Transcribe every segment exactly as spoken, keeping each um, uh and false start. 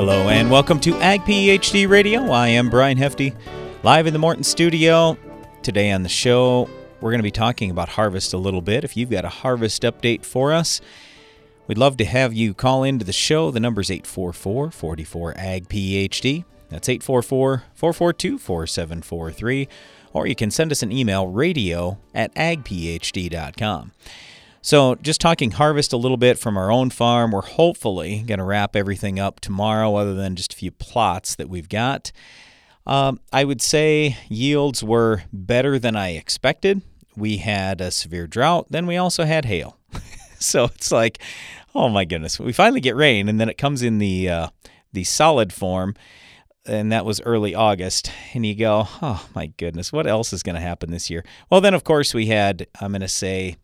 Hello and welcome to Ag PhD Radio. I am Brian Hefty, live in the Morton studio. Today on the show, we're going to be talking about harvest a little bit. If you've got a harvest update for us, we'd love to have you call into the show. The number's eight four four, four four, A G P H D. That's eight four four, four four two, four seven four three. Or you can send us an email, radio at agphd dot com. So just talking harvest a little bit from our own farm, we're hopefully going to wrap everything up tomorrow other than just a few plots that we've got. Um, I would say yields were better than I expected. We had a severe drought, then we also had hail. So it's like, oh my goodness, we finally get rain, and then it comes in the uh, the solid form, and that was early August, and you go, oh my goodness, what else is going to happen this year? Well, then, of course, we had, I'm going to say,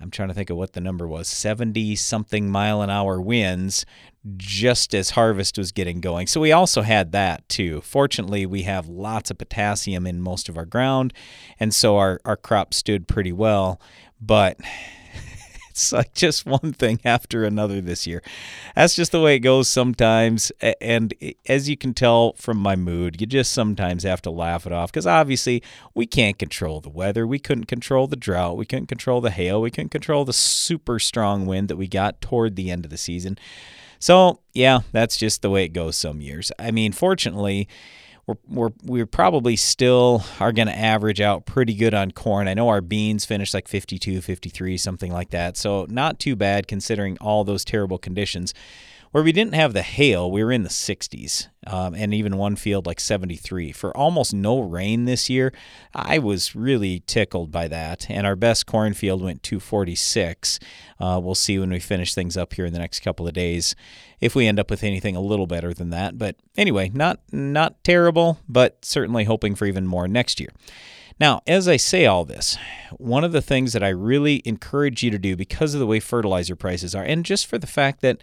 I'm trying to think of what the number was, seventy-something mile an hour winds just as harvest was getting going. So we also had that, too. Fortunately, we have lots of potassium in most of our ground, and so our, our crop stood pretty well, but it's like just one thing after another this year. That's just the way it goes sometimes. And as you can tell from my mood, you just sometimes have to laugh it off because obviously we can't control the weather. We couldn't control the drought. We couldn't control the hail. We couldn't control the super strong wind that we got toward the end of the season. So, yeah, that's just the way it goes some years. I mean, fortunately, We're, we're we're probably still are going to average out pretty good on corn. I know our beans finished like fifty-two, fifty-three, something like that. So not too bad considering all those terrible conditions. Where we didn't have the hail, we were in the sixties, um, and even one field like seventy-three. For almost no rain this year, I was really tickled by that. And our best cornfield went two forty-six. Uh, we'll see when we finish things up here in the next couple of days if we end up with anything a little better than that. But anyway, not not terrible, but certainly hoping for even more next year. Now, as I say all this, one of the things that I really encourage you to do because of the way fertilizer prices are, and just for the fact that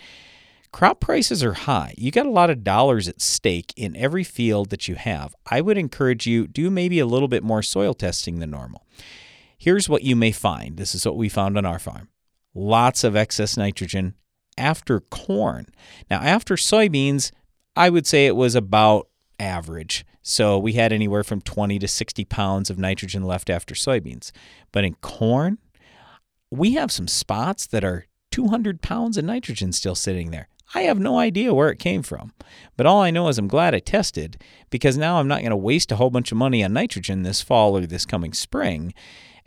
crop prices are high. You got a lot of dollars at stake in every field that you have. I would encourage you do maybe a little bit more soil testing than normal. Here's what you may find. This is what we found on our farm. Lots of excess nitrogen after corn. Now, after soybeans, I would say it was about average. So we had anywhere from twenty to sixty pounds of nitrogen left after soybeans. But in corn, we have some spots that are two hundred pounds of nitrogen still sitting there. I have no idea where it came from, but all I know is I'm glad I tested because now I'm not going to waste a whole bunch of money on nitrogen this fall or this coming spring.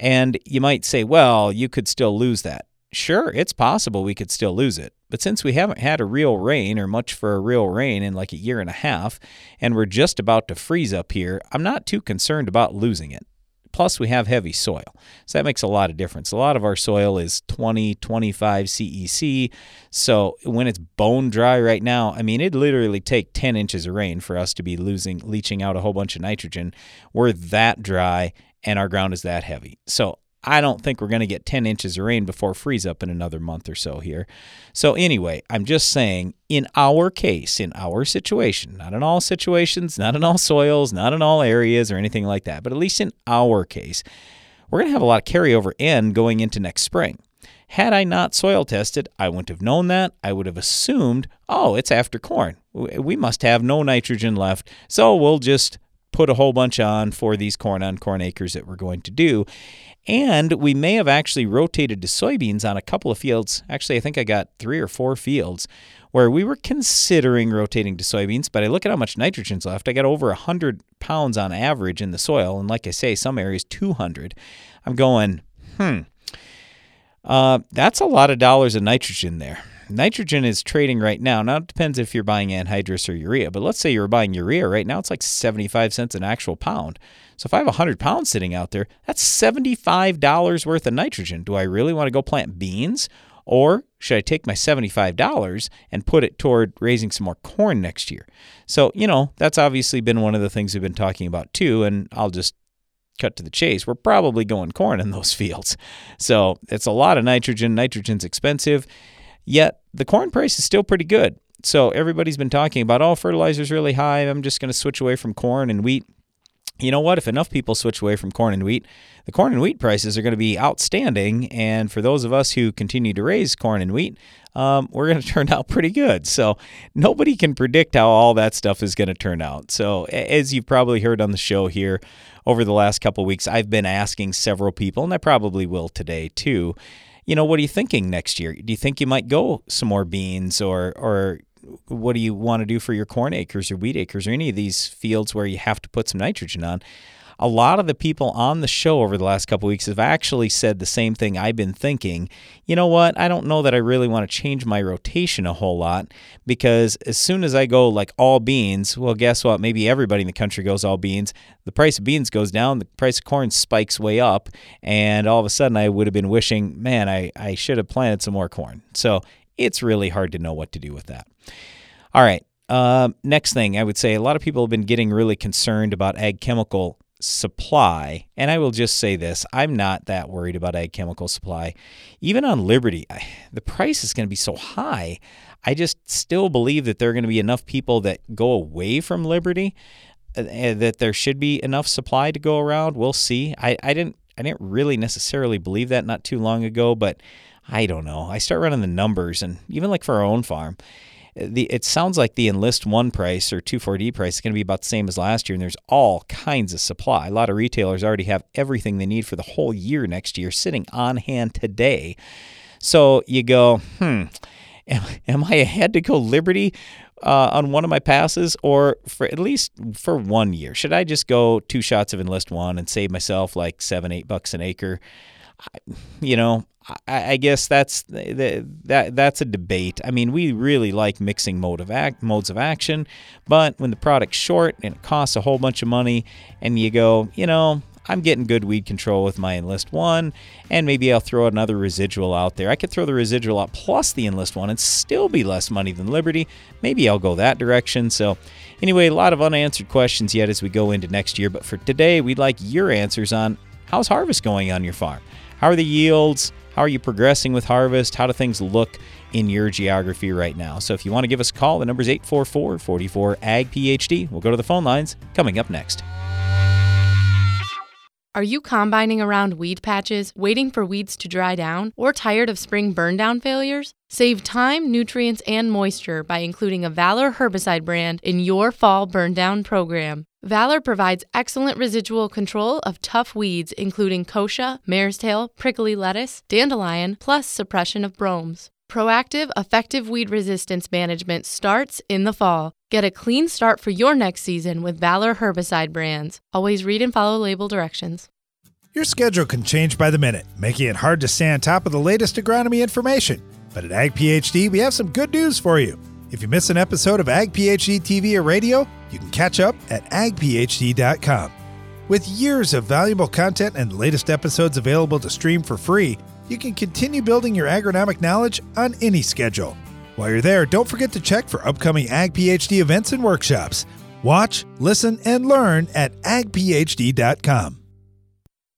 And you might say, well, you could still lose that. Sure, it's possible we could still lose it, but since we haven't had a real rain or much for a real rain in like a year and a half, and we're just about to freeze up here, I'm not too concerned about losing it. Plus, we have heavy soil, so that makes a lot of difference. A lot of our soil is twenty, twenty-five C E C, so when it's bone dry right now, I mean, it'd literally take ten inches of rain for us to be losing, leaching out a whole bunch of nitrogen. We're that dry, and our ground is that heavy. So I don't think we're going to get ten inches of rain before freeze up in another month or so here. So anyway, I'm just saying, in our case, in our situation, not in all situations, not in all soils, not in all areas or anything like that, but at least in our case, we're going to have a lot of carryover N going into next spring. Had I not soil tested, I wouldn't have known that. I would have assumed, oh, it's after corn. We must have no nitrogen left, so we'll just put a whole bunch on for these corn on corn acres that we're going to do. And we may have actually rotated to soybeans on a couple of fields. Actually, I think I got three or four fields where we were considering rotating to soybeans, but I look at how much nitrogen's left. I got over one hundred pounds on average in the soil, and like I say, some areas two hundred. I'm going, hmm, uh, that's a lot of dollars of nitrogen there. Nitrogen is trading right now. Now, it depends if you're buying anhydrous or urea, but let's say you're buying urea right now. It's like seventy-five cents an actual pound. So if I have one hundred pounds sitting out there, that's seventy-five dollars worth of nitrogen. Do I really want to go plant beans? Or should I take my seventy-five dollars and put it toward raising some more corn next year? So, you know, that's obviously been one of the things we've been talking about too, and I'll just cut to the chase, we're probably going corn in those fields. So it's a lot of nitrogen. Nitrogen's expensive. Yet the corn price is still pretty good. So everybody's been talking about, oh, fertilizer's really high. I'm just going to switch away from corn and wheat. you know what, if enough people switch away from corn and wheat, the corn and wheat prices are going to be outstanding. And for those of us who continue to raise corn and wheat, um, we're going to turn out pretty good. So nobody can predict how all that stuff is going to turn out. So as you've probably heard on the show here over the last couple of weeks, I've been asking several people, and I probably will today too, you know, what are you thinking next year? Do you think you might go some more beans, or or what do you want to do for your corn acres or wheat acres or any of these fields where you have to put some nitrogen on? A lot of the people on the show over the last couple of weeks have actually said the same thing I've been thinking. You know what? I don't know that I really want to change my rotation a whole lot, because as soon as I go like all beans, well, guess what? Maybe everybody in the country goes all beans. The price of beans goes down. The price of corn spikes way up. And all of a sudden I would have been wishing, man, I, I should have planted some more corn. So it's really hard to know what to do with that. All right. Uh, next thing I would say, a lot of people have been getting really concerned about ag chemical supply, and I will just say this, I'm not that worried about ag chemical supply. Even on Liberty, I, the price is going to be so high. I just still believe that there are going to be enough people that go away from Liberty, uh, that there should be enough supply to go around. We'll see. I, I didn't I didn't really necessarily believe that not too long ago, but I don't know. I start running the numbers, and even like for our own farm, The, it sounds like the Enlist One price or two four D price is going to be about the same as last year, and there's all kinds of supply. A lot of retailers already have everything they need for the whole year next year sitting on hand today. So you go, hmm, am, am I ahead to go Liberty uh, on one of my passes, or for at least for one year? Should I just go two shots of Enlist One and save myself like seven, eight bucks an acre? You know, I guess that's that that's a debate. I mean, we really like mixing mode of act, modes of action, but when the product's short and it costs a whole bunch of money, and you go, you know, I'm getting good weed control with my Enlist One, and maybe I'll throw another residual out there. I could throw the residual out plus the Enlist One and still be less money than Liberty. Maybe I'll go that direction. So anyway, a lot of unanswered questions yet as we go into next year. But for today, we'd like your answers on how's harvest going on your farm? How are the yields? How are you progressing with harvest? How do things look in your geography right now? So if you want to give us a call, the number is eight four four, four four, A G P H D. We'll go to the phone lines coming up next. Are you combining around weed patches, waiting for weeds to dry down, or tired of spring burndown failures? Save time, nutrients, and moisture by including a Valor herbicide brand in your fall burndown program. Valor provides excellent residual control of tough weeds, including kochia, mare's tail, prickly lettuce, dandelion, plus suppression of bromes. Proactive, effective weed resistance management starts in the fall. Get a clean start for your next season with Valor herbicide brands. Always read and follow label directions. Your schedule can change by the minute, making it hard to stay on top of the latest agronomy information. But at Ag PhD, we have some good news for you. If you miss an episode of Ag PhD T V or radio, you can catch up at ag p h d dot com. With years of valuable content and the latest episodes available to stream for free, you can continue building your agronomic knowledge on any schedule. While you're there, don't forget to check for upcoming Ag PhD events and workshops. Watch, listen, and learn at ag p h d dot com.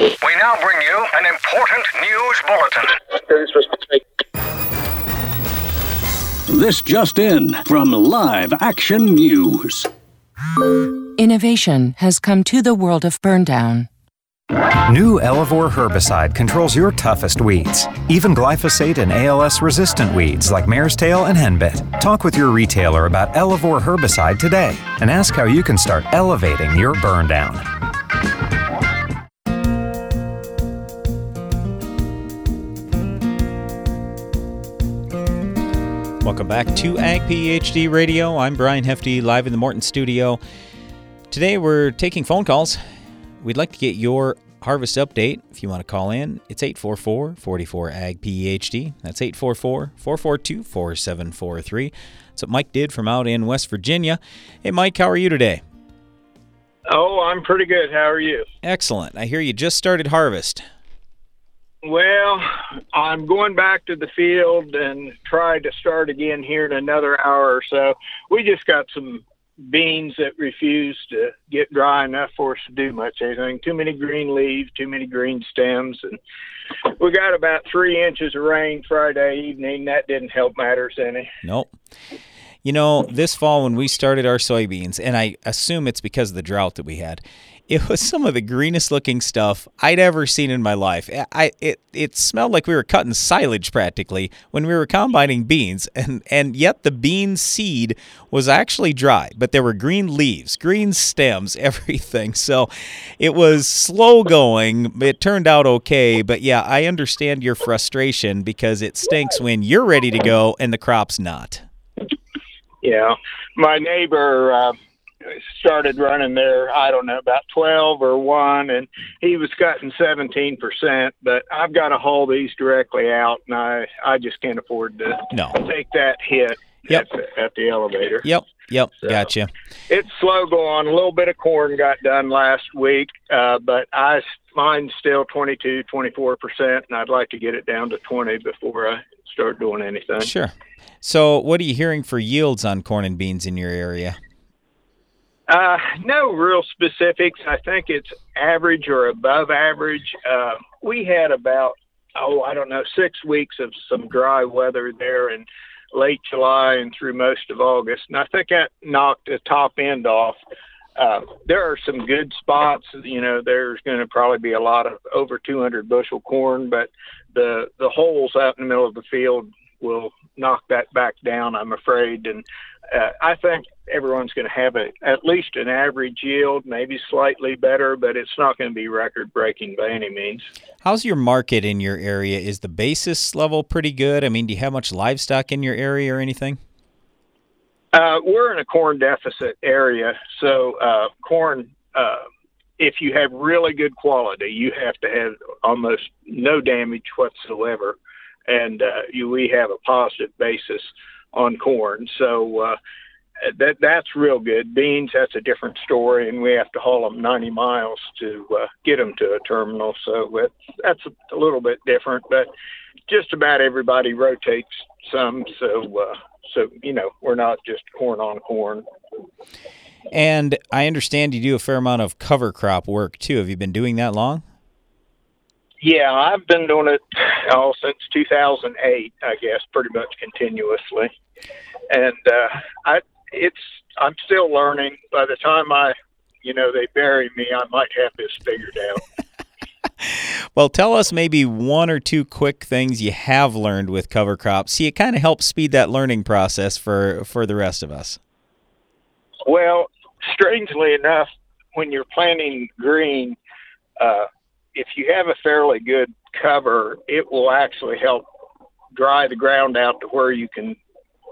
We now bring you an important news bulletin. This just in from Live Action News. Innovation has come to the world of burndown. New Elevore herbicide controls your toughest weeds, even glyphosate and A L S-resistant weeds like mare's tail and henbit. Talk with your retailer about Elevore herbicide today and ask how you can start elevating your burndown. Welcome back to Ag PhD Radio. I'm Brian Hefty, live in the Morton studio. Today we're taking phone calls. We'd like to get your harvest update. If you want to call in, it's eight four four, four four, A G P H D. That's eight four four, four four two, four seven four three. That's what Mike did from out in West Virginia. Hey, Mike, how are you today? Oh, I'm pretty good. How are you? Excellent. I hear you just started harvest. Well, I'm going back to the field and tried to start again here in another hour or so. We just got some beans that refuse to get dry enough for us to do much anything. Too many green leaves, too many green stems, and we got about three inches of rain Friday evening. That didn't help matters any. Nope. You know, this fall when we started our soybeans, and I assume it's because of the drought that we had, it was some of the greenest looking stuff I'd ever seen in my life. I it it smelled like we were cutting silage practically when we were combining beans, and, and yet the bean seed was actually dry, but there were green leaves, green stems, everything. So it was slow going. It turned out okay, but yeah, I understand your frustration because it stinks when you're ready to go and the crop's not. Yeah, my neighbor uh, started running there, I don't know, about twelve or one, and he was cutting seventeen percent, but I've got to haul these directly out, and I, I just can't afford to no. take that hit yep. at, the, at the elevator. Yep, yep, so gotcha. It's slow going. A little bit of corn got done last week, uh, but I mine's still twenty-two, twenty-four percent, and I'd like to get it down to twenty before I start doing anything. Sure. So what are you hearing for yields on corn and beans in your area? Uh, no real specifics. I think it's average or above average. Uh, we had about, oh, I don't know, six weeks of some dry weather there in late July and through most of August. And I think that knocked the top end off. Uh, there are some good spots. You know, there's going to probably be a lot of over two hundred bushel corn, but the, the holes out in the middle of the field will knock that back down, I'm afraid. And uh, I think everyone's going to have a, at least an average yield, maybe slightly better, but it's not going to be record-breaking by any means. How's your market in your area? Is the basis level pretty good? I mean, do you have much livestock in your area or anything? Uh, we're in a corn deficit area, so uh, corn, uh, if you have really good quality, you have to have almost no damage whatsoever. And uh, you, we have a positive basis on corn. So uh, that that's real good. Beans, that's a different story, and we have to haul them ninety miles to uh, get them to a terminal. So that's a little bit different, but just about everybody rotates some. So, uh, so you know, we're not just corn on corn. And I understand you do a fair amount of cover crop work, too. Have you been doing that long? Yeah, I've been doing it all since two thousand eight, I guess, pretty much continuously. And uh, I, it's I'm still learning. By the time I, you know, they bury me, I might have this figured out. Well, tell us maybe one or two quick things you have learned with cover crops. See, it kind of helps speed that learning process for, for the rest of us. Well, strangely enough, when you're planting green, uh, if you have a fairly good cover, it will actually help dry the ground out to where you can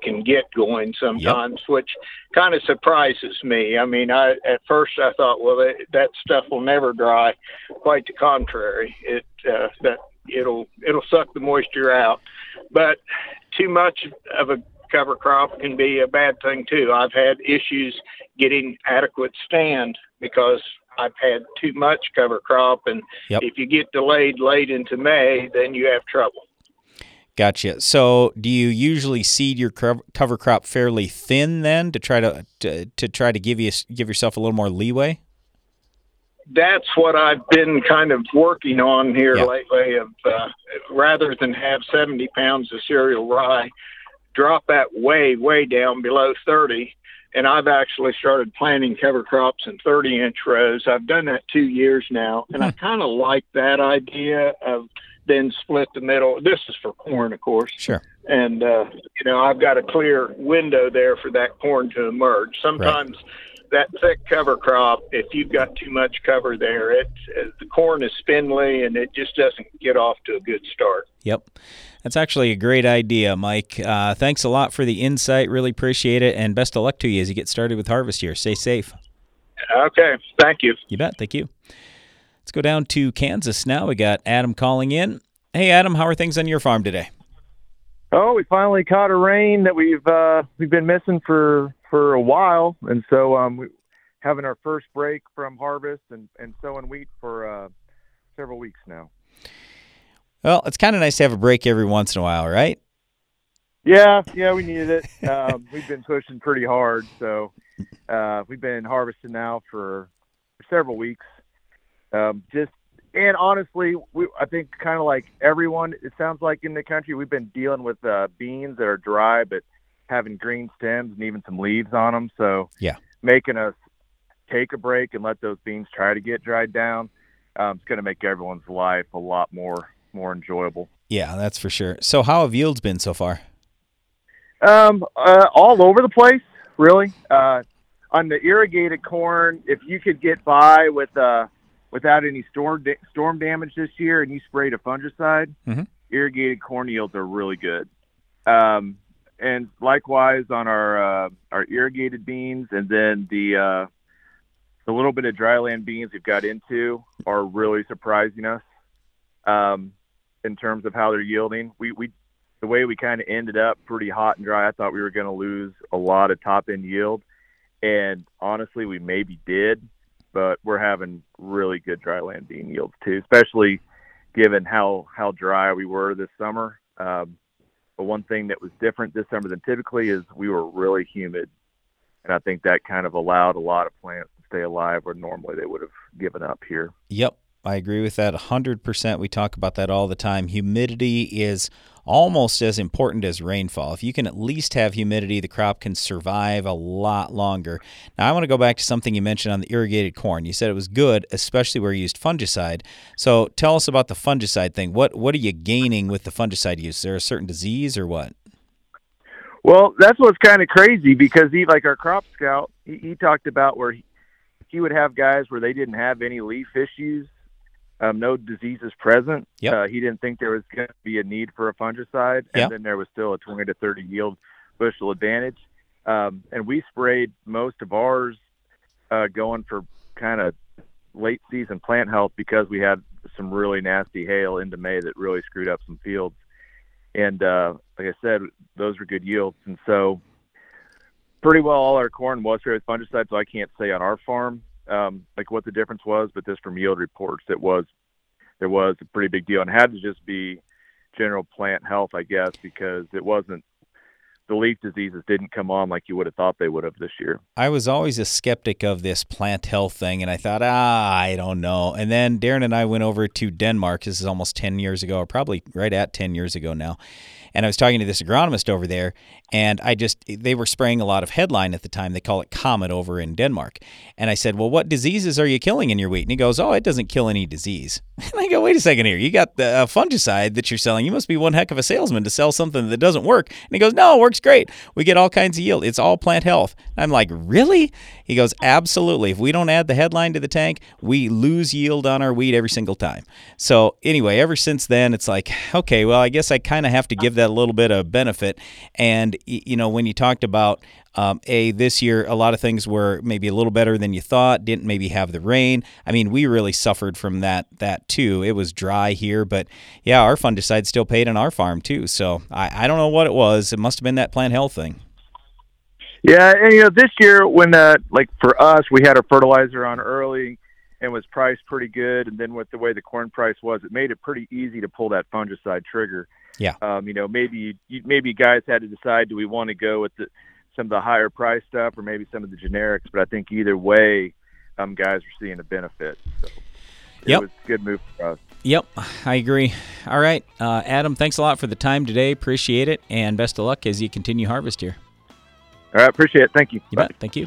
can get going sometimes, yep. which kind of surprises me. I mean, I at first I thought, well, that, that stuff will never dry. Quite the contrary, it uh, that it'll it'll suck the moisture out. But too much of a cover crop can be a bad thing too. I've had issues getting adequate stand because I've had too much cover crop, and yep. if you get delayed late into May, then you have trouble. Gotcha. So do you usually seed your cover crop fairly thin then to try to to, to try to give you give yourself a little more leeway? That's what I've been kind of working on here yep. lately. Of uh, rather than have seventy pounds of cereal rye, drop that way, way down below thirty. And I've actually started planting cover crops in thirty-inch rows. I've done that two years now, and I kind of like that idea of then split the middle. This is for corn, of course. Sure. And, uh, you know, I've got a clear window there for that corn to emerge. Sometimes right. that thick cover crop, if you've got too much cover there, it uh, the corn is spindly, and it just doesn't get off to a good start. Yep. That's actually a great idea, Mike. Uh, thanks a lot for the insight. Really appreciate it. And best of luck to you as you get started with harvest here. Stay safe. Okay. Thank you. You bet. Thank you. Let's go down to Kansas now. We got Adam calling in. Hey, Adam, how are things on your farm today? Oh, we finally caught a rain that we've uh, we've been missing for, for a while. And so um, we having our first break from harvest and, and sowing wheat for uh, several weeks now. Well, it's kind of nice to have a break every once in a while, right? Yeah, yeah, we needed it. Um, we've been pushing pretty hard, so uh, we've been harvesting now for several weeks. Um, just and honestly, we I think kind of like everyone, it sounds like in the country, we've been dealing with uh, beans that are dry but having green stems and even some leaves on them. So yeah, making us take a break and let those beans try to get dried down, um, it's going to make everyone's life a lot more more enjoyable. Yeah, that's for sure. So, how have yields been so far? Um, uh, all over the place, really. Uh, on the irrigated corn, if you could get by with uh, without any storm da- storm damage this year, and you sprayed a fungicide, mm-hmm. irrigated corn yields are really good. Um, and likewise on our uh, our irrigated beans, and then the uh, the little bit of dryland beans we've got into are really surprising us um, in terms of how they're yielding. We we. The way we kind of ended up pretty hot and dry, I thought we were going to lose a lot of top-end yield. And honestly, we maybe did, but we're having really good dryland bean yields too, especially given how, how dry we were this summer. Um, but one thing that was different this summer than typically is we were really humid. And I think that kind of allowed a lot of plants to stay alive where normally they would have given up here. Yep. I agree with that one hundred percent. We talk about that all the time. Humidity is almost as important as rainfall. If you can at least have humidity, the crop can survive a lot longer. Now, I want to go back to something you mentioned on the irrigated corn. You said it was good, especially where you used fungicide. So tell us about the fungicide thing. What what are you gaining with the fungicide use? Is there a certain disease or what? Well, that's what's kind of crazy because he, like our crop scout, he, he talked about where he, he would have guys where they didn't have any leaf issues. Um, no diseases present. Yep. Uh, he didn't think there was going to be a need for a fungicide, and yep. then there was still a twenty to thirty yield bushel advantage. Um, and we sprayed most of ours uh, going for kind of late season plant health because we had some really nasty hail into May that really screwed up some fields. And uh, like I said, those were good yields. And so pretty well all our corn was sprayed with fungicide, so I can't say on our farm Um, like what the difference was, but this from yield reports, it was, there was a pretty big deal and had to just be general plant health, I guess, because it wasn't, the leaf diseases didn't come on like you would have thought they would have this year. I was always a skeptic of this plant health thing, and I thought, ah, I don't know. And then Darren and I went over to Denmark. This is almost ten years ago, or probably right at ten years ago now. And I was talking to this agronomist over there, and I just, they were spraying a lot of headline at the time. They call it Comet over in Denmark. And I said, well, what diseases are you killing in your wheat? And he goes, oh, it doesn't kill any disease. And I go, wait a second here. You got the uh, fungicide that you're selling. You must be one heck of a salesman to sell something that doesn't work. And he goes, no, it works great. We get all kinds of yield. It's all plant health. And I'm like, really? He goes, absolutely. If we don't add the headline to the tank, we lose yield on our wheat every single time. So anyway, ever since then, it's like, okay, well, I guess I kind of have to give that a little bit of benefit. And, you know, when you talked about Um, a, this year, a lot of things were maybe a little better than you thought, didn't maybe have the rain. I mean, we really suffered from that, that too. It was dry here, but yeah, our fungicide still paid on our farm too. So I, I don't know what it was. It must've been that plant health thing. Yeah. And you know, this year when, uh, like for us, we had our fertilizer on early and was priced pretty good. And then with the way the corn price was, it made it pretty easy to pull that fungicide trigger. Yeah. Um, you know, maybe, maybe guys had to decide, do we want to go with the, some of the higher price stuff or maybe some of the generics, but I think either way, um, guys are seeing a benefit. So it yep. was a good move for us. Yep, I agree. All right, uh, Adam, thanks a lot for the time today. Appreciate it, and best of luck as you continue harvest here. All right, appreciate it. Thank you. You bet. Thank you.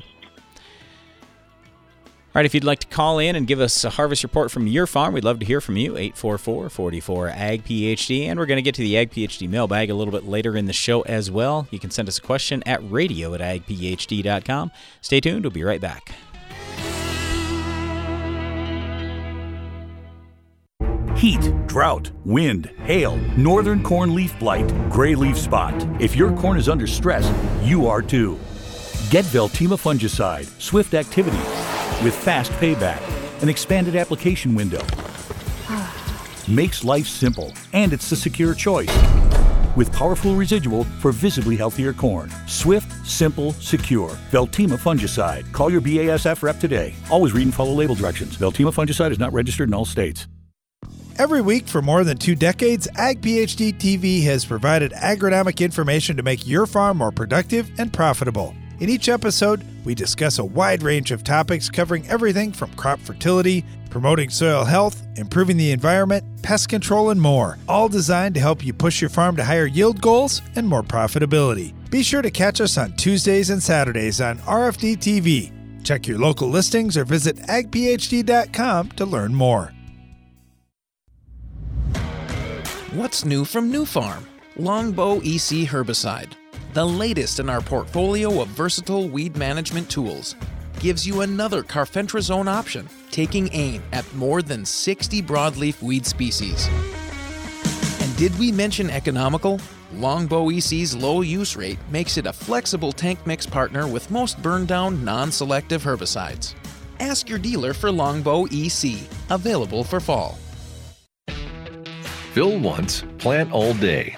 All right, if you'd like to call in and give us a harvest report from your farm, we'd love to hear from you, eight four four, four four, A G P H D. And we're going to get to the Ag PhD mailbag a little bit later in the show as well. You can send us a question at radio at agphd.com. Stay tuned. We'll be right back. Heat, drought, wind, hail, northern corn leaf blight, gray leaf spot. If your corn is under stress, you are too. Get Veltima fungicide, swift activity, with fast payback, an expanded application window. Makes life simple, and it's the secure choice. with powerful residual for visibly healthier corn. Swift, simple, secure. Veltima fungicide. Call your B A S F rep today. Always read and follow label directions. Veltima fungicide is not registered in all states. Every week for more than two decades, Ag PhD T V has provided agronomic information to make your farm more productive and profitable. In each episode, we discuss a wide range of topics covering everything from crop fertility, promoting soil health, improving the environment, pest control, and more, all designed to help you push your farm to higher yield goals and more profitability. Be sure to catch us on Tuesdays and Saturdays on R F D T V. Check your local listings or visit ag p h d dot com to learn more. What's new from New Farm? Longbow E C herbicide, the latest in our portfolio of versatile weed management tools, gives you another carfentrazone option, taking aim at more than sixty broadleaf weed species. And did we mention economical? Longbow E C's low use rate makes it a flexible tank mix partner with most burn-down non-selective herbicides. Ask your dealer for Longbow E C, available for fall. Fill once, plant all day.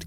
to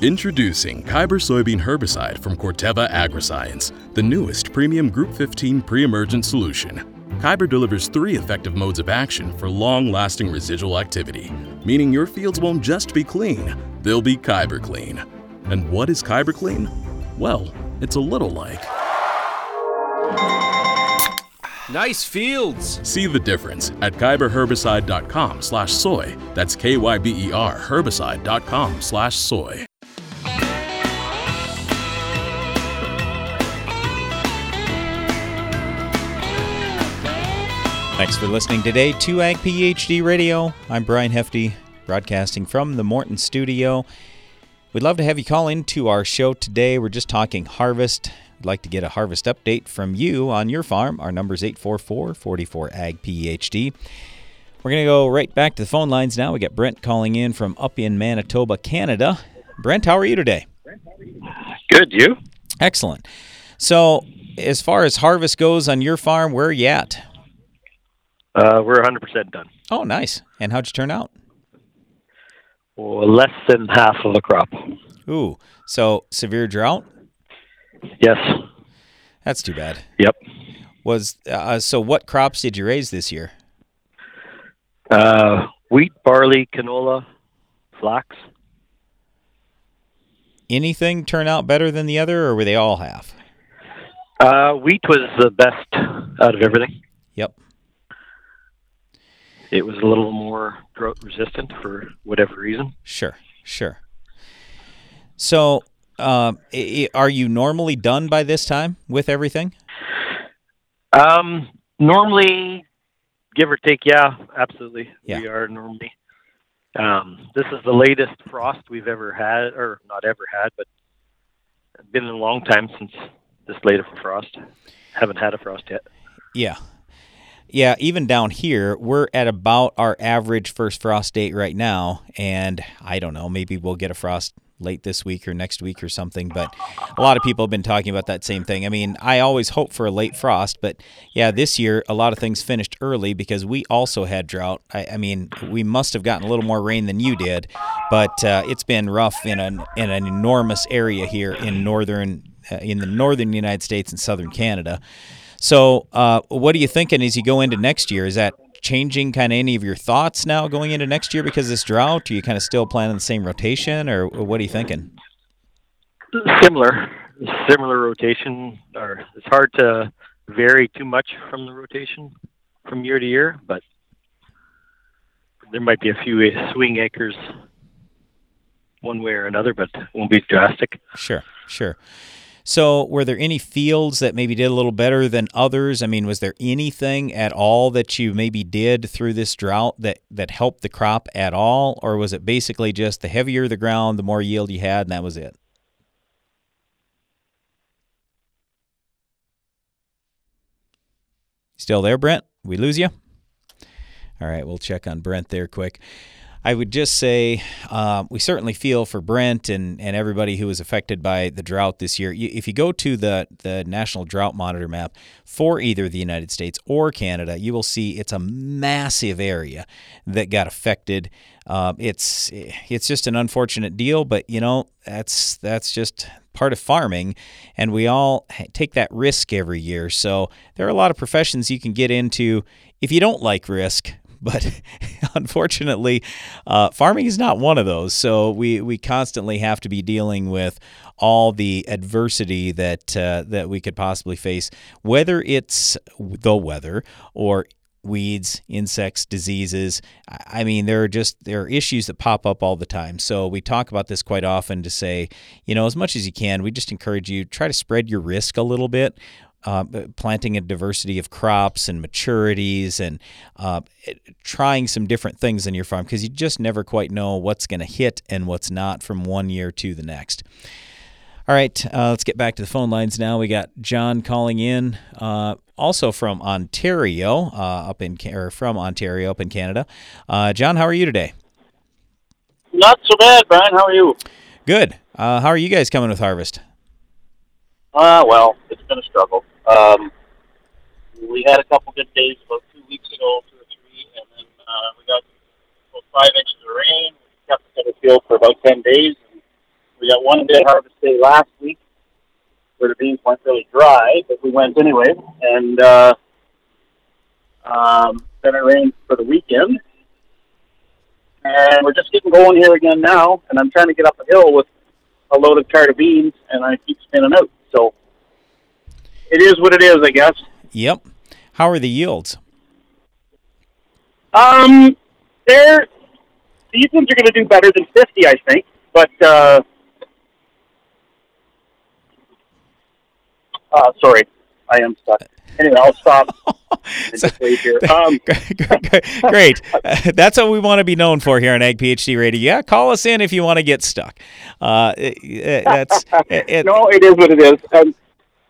Introducing Kyber soybean herbicide from Corteva AgriScience, the newest premium Group fifteen pre-emergent solution. Kyber delivers three effective modes of action for long-lasting residual activity, meaning your fields won't just be clean, they'll be Kyber clean. And what is Kyber clean? Well, it's a little like... nice fields! See the difference at kyber herbicide dot com slash soy. That's K Y B E R herbicide.com slash soy. Thanks for listening today to Ag PhD Radio. I'm Brian Hefty, broadcasting from the Morton studio. We'd love to have you call in to our show today. We're just talking harvest. We'd like to get a harvest update from you on your farm. Our number is eight four four, four four, A G P H D. We're going to go right back to the phone lines now. We got Brent calling in from up in Manitoba, Canada. Brent, how are you today? Good, you? Excellent. So as far as harvest goes on your farm, where are you at? Uh, we're one hundred percent done. Oh, nice. And how'd you turn out? Well, less than half of the crop. Ooh, so severe drought? Yes. That's too bad. Yep. Was uh, so what crops did you raise this year? Uh, wheat, barley, canola, flax. Anything turn out better than the other, or were they all half? Uh, wheat was the best out of everything. Yep. It was a little more drought resistant for whatever reason. Sure, sure. So... Um, are you normally done by this time with everything? Um, normally, give or take, yeah, absolutely. Yeah. We are normally. Um, this is the latest frost we've ever had, or not ever had, but it's been a long time since this late of a frost. Haven't had a frost yet. Yeah. Yeah, even down here, we're at about our average first frost date right now, and I don't know, maybe we'll get a frost late this week or next week or something, but a lot of people have been talking about that same thing. I mean, I always hope for a late frost, but yeah, this year a lot of things finished early because we also had drought. I, I mean, we must have gotten a little more rain than you did, but uh, it's been rough in an in an enormous area here in northern uh, in the northern United States and southern Canada. So, uh, what are you thinking as you go into next year? Is that changing kind of any of your thoughts now going into next year because of this drought? Are you kind of still planning the same rotation, or what are you thinking? Similar. similar rotation, or it's hard to vary too much from the rotation from year to year, but there might be a few swing acres one way or another, but it won't be drastic. Sure, sure. So were there any fields that maybe did a little better than others? I mean, was there anything at all that you maybe did through this drought that, that helped the crop at all? Or was it basically just the heavier the ground, the more yield you had, and that was it? Still there, Brent? We lose you? All right, we'll check on Brent there quick. I would just say uh, we certainly feel for Brent and, and everybody who was affected by the drought this year. You, if you go to the, the National Drought Monitor map for either the United States or Canada, you will see it's a massive area that got affected. Uh, it's it's just an unfortunate deal, but, you know, that's that's just part of farming, and we all take that risk every year. So there are a lot of professions you can get into if you don't like risk. But unfortunately, uh, farming is not one of those. So we, we constantly have to be dealing with all the adversity that uh, that we could possibly face, whether it's the weather or weeds, insects, diseases. I mean, there are just there are issues that pop up all the time. So we talk about this quite often to say, you know, as much as you can, we just encourage you, try to spread your risk a little bit. Uh, planting a diversity of crops and maturities and uh, trying some different things in your farm, because you just never quite know what's going to hit and what's not from one year to the next. All right, uh, let's get back to the phone lines now. We got John calling in, uh, also from Ontario, uh, up in or from Ontario up in Canada. Uh, John, how are you today? Not so bad, Brian. How are you? Good. Uh, how are you guys coming with harvest? Uh, well, it's been a struggle. Um, we had a couple good days about two weeks ago, two or three, and then uh, we got about five inches of rain. We kept it in the field for about ten days. And we got one day harvest day last week where the beans weren't really dry, but we went anyway. And uh, um, then it rained for the weekend. And we're just getting going here again now, and I'm trying to get up a hill with a loaded cart of beans, and I keep spinning out. So it is what it is, I guess. Yep. How are the yields? Um, they're, these ones are going to do better than fifty, I think. But, uh, uh, sorry, I am stuck. Anyway, I'll stop. So, here. Um, great. That's what we want to be known for here on Ag PhD Radio. Yeah, call us in if you want to get stuck. Uh, it, it, that's it, no, it is what it is. Um,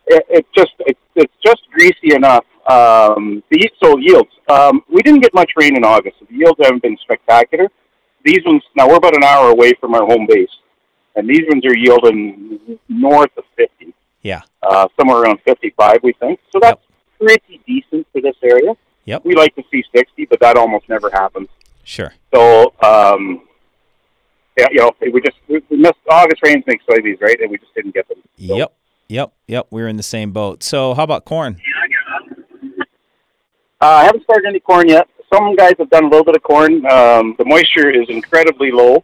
it, it just it, it's just greasy enough. Um, these so yields. Um, we didn't get much rain in August. So the yields haven't been spectacular. These ones now we're about an hour away from our home base, and these ones are yielding north of fifty. Yeah, uh, somewhere around fifty-five, we think. So that's. Yep. Pretty decent for this area. Yep. We like to see sixty, but that almost never happens. Sure. So, um, yeah, you know, we just we missed August rains make soybeans, right? And we just didn't get them. So. Yep, yep, yep. We're in the same boat. So, how about corn? Uh, I haven't started any corn yet. Some guys have done a little bit of corn. Um, the moisture is incredibly low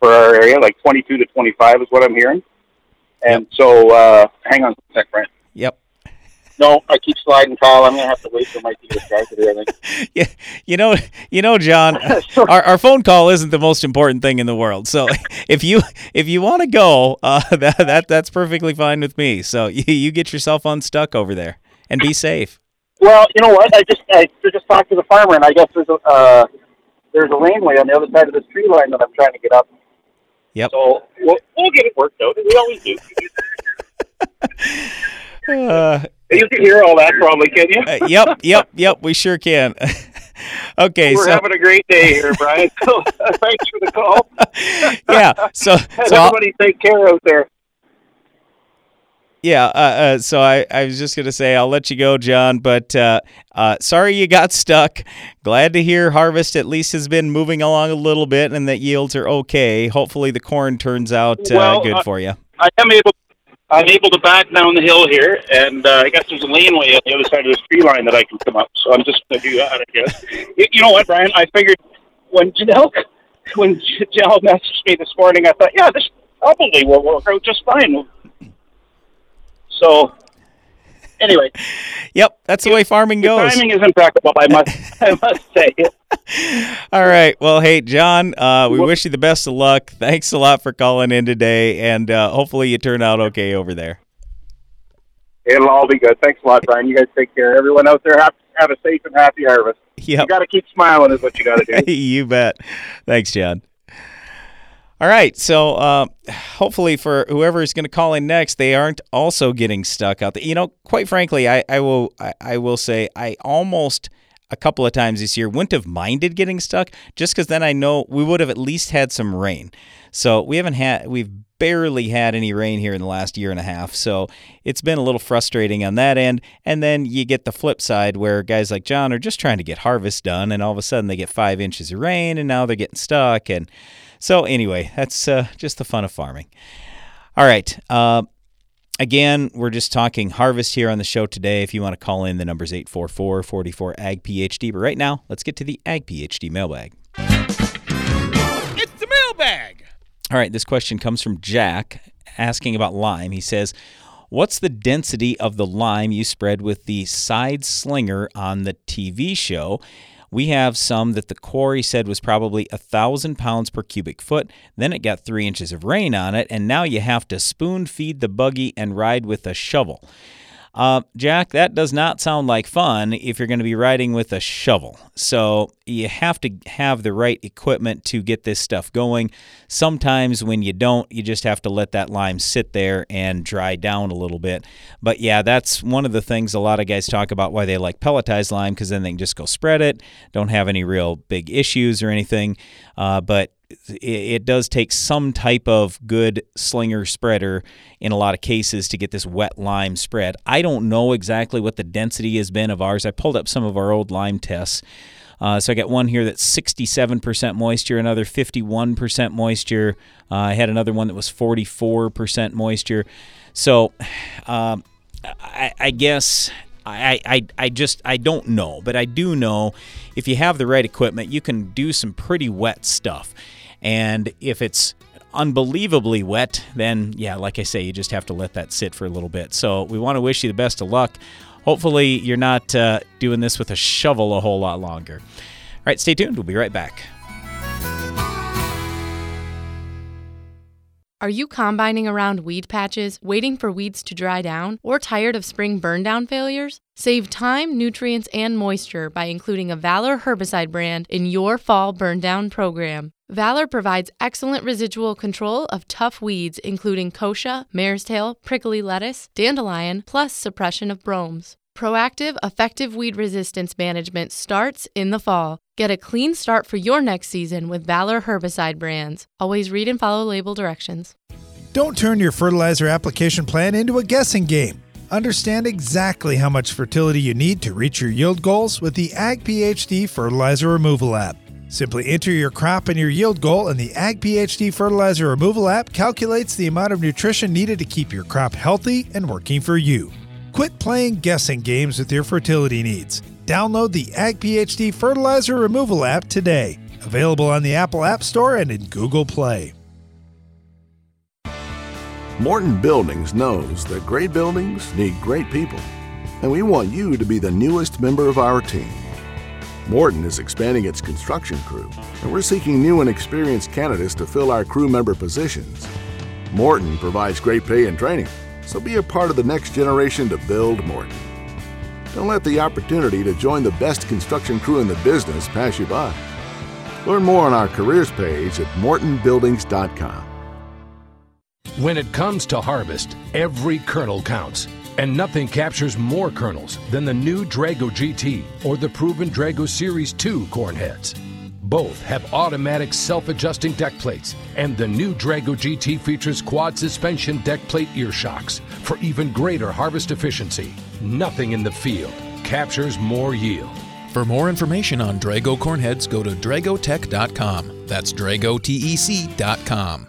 for our area, like twenty-two to twenty-five is what I'm hearing. And yep. so, uh, hang on a sec, Brent. Yep. No, I keep sliding, Kyle. I'm going to have to wait for my team to start today, I think. Yeah, you know, you know, John, sure. our, our phone call isn't the most important thing in the world. So if you if you want to go, uh, that, that that's perfectly fine with me. So you, you get yourself unstuck over there and be safe. Well, you know what? I just I just talked to the farmer, and I guess there's a uh, there's a laneway on the other side of this tree line that I'm trying to get up. Yep. So we'll, we'll get it worked out. We always do. uh, You can hear all that probably, can you? uh, yep, yep, yep, we sure can. Okay, We're so... having a great day here, Brian. So, thanks for the call. Yeah, so... so everybody I'll... take care out there. Yeah, uh, uh, so I, I was just going to say I'll let you go, John, but uh, uh, sorry you got stuck. Glad to hear harvest at least has been moving along a little bit and that yields are okay. Hopefully the corn turns out uh, well, good uh, for you. I am able to. I'm able to back down the hill here, and uh, I guess there's a laneway on the other side of this tree line that I can come up, so I'm just going to do that, I guess. You know what, Brian? I figured when Janelle, when Janelle messaged me this morning, I thought, yeah, this probably will work out just fine. So anyway. Yep, that's the way farming goes. Timing is impeccable, I must, I must say. All right. Well, hey, John, uh, we well, wish you the best of luck. Thanks a lot for calling in today, and uh, hopefully you turn out okay over there. It'll all be good. Thanks a lot, Brian. You guys take care. Everyone out there, have, have a safe and happy harvest. Yep. You got to keep smiling is what you got to do. You bet. Thanks, John. All right, so uh, hopefully for whoever is going to call in next, they aren't also getting stuck out there. You know, quite frankly, I, I will I, I will say I almost a couple of times this year wouldn't have minded getting stuck, just because then I know we would have at least had some rain. So we haven't had we've barely had any rain here in the last year and a half. So it's been a little frustrating on that end. And then you get the flip side where guys like John are just trying to get harvest done, and all of a sudden they get five inches of rain, and now they're getting stuck and. So anyway, that's uh, just the fun of farming. All right. Uh, again, we're just talking harvest here on the show today. If you want to call in, the number's eight four four, four four, A G P H D. But right now, let's get to the Ag PhD mailbag. It's the mailbag! All right, this question comes from Jack asking about lime. He says, what's the density of the lime you spread with the side slinger on the T V show? We have some that the quarry said was probably one thousand pounds per cubic foot. Then it got three inches of rain on it, and now you have to spoon feed the buggy and ride with a shovel. Uh, Jack, that does not sound like fun if you're going to be riding with a shovel. So you have to have the right equipment to get this stuff going. Sometimes when you don't, you just have to let that lime sit there and dry down a little bit. But yeah, that's one of the things a lot of guys talk about why they like pelletized lime, because then they can just go spread it, don't have any real big issues or anything. Uh, but it does take some type of good slinger spreader in a lot of cases to get this wet lime spread. I don't know exactly what the density has been of ours. I pulled up some of our old lime tests. Uh, so I got one here that's sixty-seven percent moisture, another fifty-one percent moisture. Uh, I had another one that was forty-four percent moisture. So um, I, I guess... I, I I just, I don't know, but I do know if you have the right equipment, you can do some pretty wet stuff. And if it's unbelievably wet, then yeah, like I say, you just have to let that sit for a little bit. So we want to wish you the best of luck. Hopefully you're not uh, doing this with a shovel a whole lot longer. All right, stay tuned. We'll be right back. Are you combining around weed patches, waiting for weeds to dry down, or tired of spring burndown failures? Save time, nutrients, and moisture by including a Valor herbicide brand in your fall burndown program. Valor provides excellent residual control of tough weeds, including kochia, mare's tail, prickly lettuce, dandelion, plus suppression of bromes. Proactive, effective weed resistance management starts in the fall. Get a clean start for your next season with Valor herbicide brands. Always read and follow label directions. Don't turn your fertilizer application plan into a guessing game. Understand exactly how much fertility you need to reach your yield goals with the Ag PhD Fertilizer Removal app. Simply enter your crop and your yield goal, and the Ag PhD Fertilizer Removal app calculates the amount of nutrition needed to keep your crop healthy and working for you. Quit playing guessing games with your fertility needs. Download the Ag PhD Fertilizer Removal app today. Available on the Apple App Store and in Google Play. Morton Buildings knows that great buildings need great people, and we want you to be the newest member of our team. Morton is expanding its construction crew, and we're seeking new and experienced candidates to fill our crew member positions. Morton provides great pay and training, so be a part of the next generation to build Morton. Don't let the opportunity to join the best construction crew in the business pass you by. Learn more on our careers page at morton buildings dot com. When it comes to harvest, every kernel counts. And nothing captures more kernels than the new Drago G T or the proven Drago Series two corn heads. Both have automatic self-adjusting deck plates, and the new Drago G T features quad suspension deck plate ear shocks for even greater harvest efficiency. Nothing in the field captures more yield. For more information on Drago corn heads, go to drago tech dot com. That's drago tech dot com.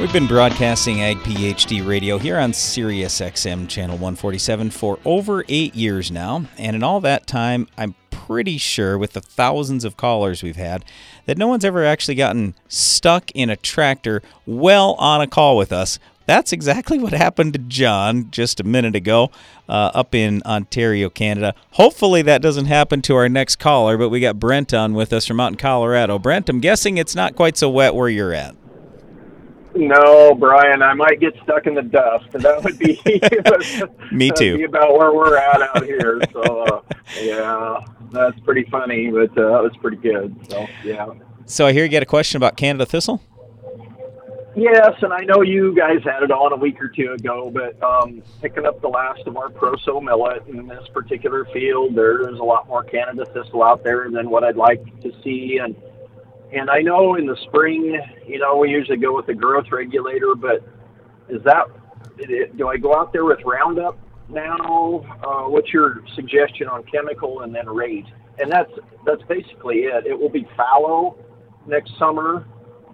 We've been broadcasting Ag PhD Radio here on Sirius X M Channel one forty-seven for over eight years now, and in all that time, I'm pretty sure with the thousands of callers we've had that no one's ever actually gotten stuck in a tractor well on a call with us. That's exactly what happened to John just a minute ago uh, up in Ontario, Canada. Hopefully that doesn't happen to our next caller, but we got Brent on with us from out in Colorado. Brent, I'm guessing it's not quite so wet where you're at. No, Brian, I might get stuck in the dust. That would be, Me too. Be about where we're at out here. So, uh, yeah, that's pretty funny, but uh, that was pretty good. So, yeah. So I hear you got a question about Canada thistle? Yes, and I know you guys had it on a week or two ago, but um, picking up the last of our proso millet in this particular field, there's a lot more Canada thistle out there than what I'd like to see. And And I know in the spring, you know, we usually go with a growth regulator, but is that, do I go out there with Roundup now? Uh, what's your suggestion on chemical and then rate? And that's that's basically it. It will be fallow next summer,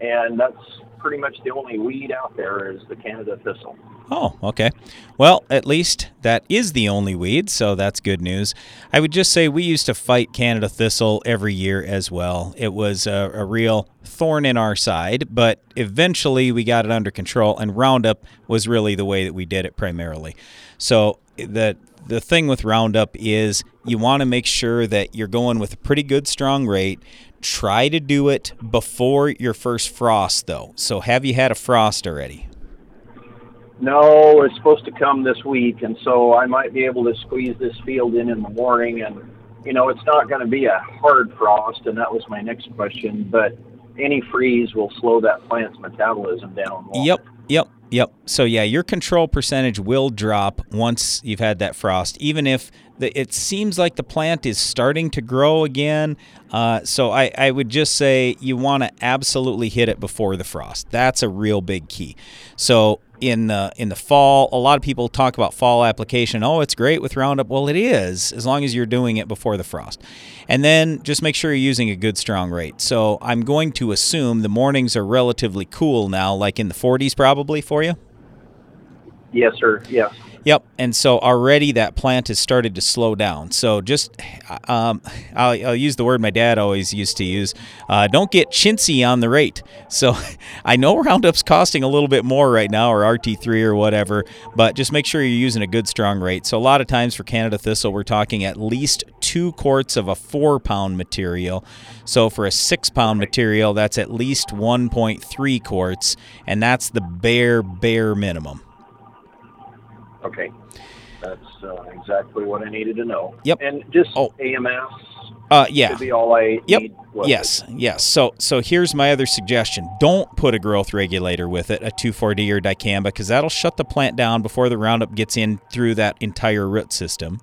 and that's pretty much the only weed out there is the Canada thistle. Oh, okay. Well, at least that is the only weed, so that's good news. I would just say we used to fight Canada thistle every year as well. It was a, a real thorn in our side, but eventually we got it under control, and Roundup was really the way that we did it primarily. So the, the thing with Roundup is you want to make sure that you're going with a pretty good strong rate. Try to do it before your first frost, though. So have you had a frost already? No, it's supposed to come this week, and so I might be able to squeeze this field in in the morning. And, you know, it's not going to be a hard frost, and that was my next question, but any freeze will slow that plant's metabolism down. More. Yep, yep, yep. So, yeah, your control percentage will drop once you've had that frost, even if the, it seems like the plant is starting to grow again. Uh, so I, I would just say you want to absolutely hit it before the frost. That's a real big key. So in the in the fall, a lot of people talk about fall application. Oh, it's great with Roundup. Well, it is, as long as you're doing it before the frost. And then just make sure you're using a good strong rate. So I'm going to assume the mornings are relatively cool now, like in the forties probably for you? Yes, sir. Yes. Yep. And so already that plant has started to slow down. So just, um, I'll, I'll use the word my dad always used to use. Uh, don't get chintzy on the rate. So I know Roundup's costing a little bit more right now, or R T three or whatever, but just make sure you're using a good strong rate. So a lot of times for Canada thistle, we're talking at least two quarts of a four pound material. So for a six pound material, that's at least one point three quarts. And that's the bare, bare minimum. Okay, that's uh, exactly what I needed to know. Yep. And just oh. A M S uh, yeah. should be all I yep. need. Yes, it? yes. So so here's my other suggestion. Don't put a growth regulator with it, a two four D or dicamba, because that'll shut the plant down before the Roundup gets in through that entire root system.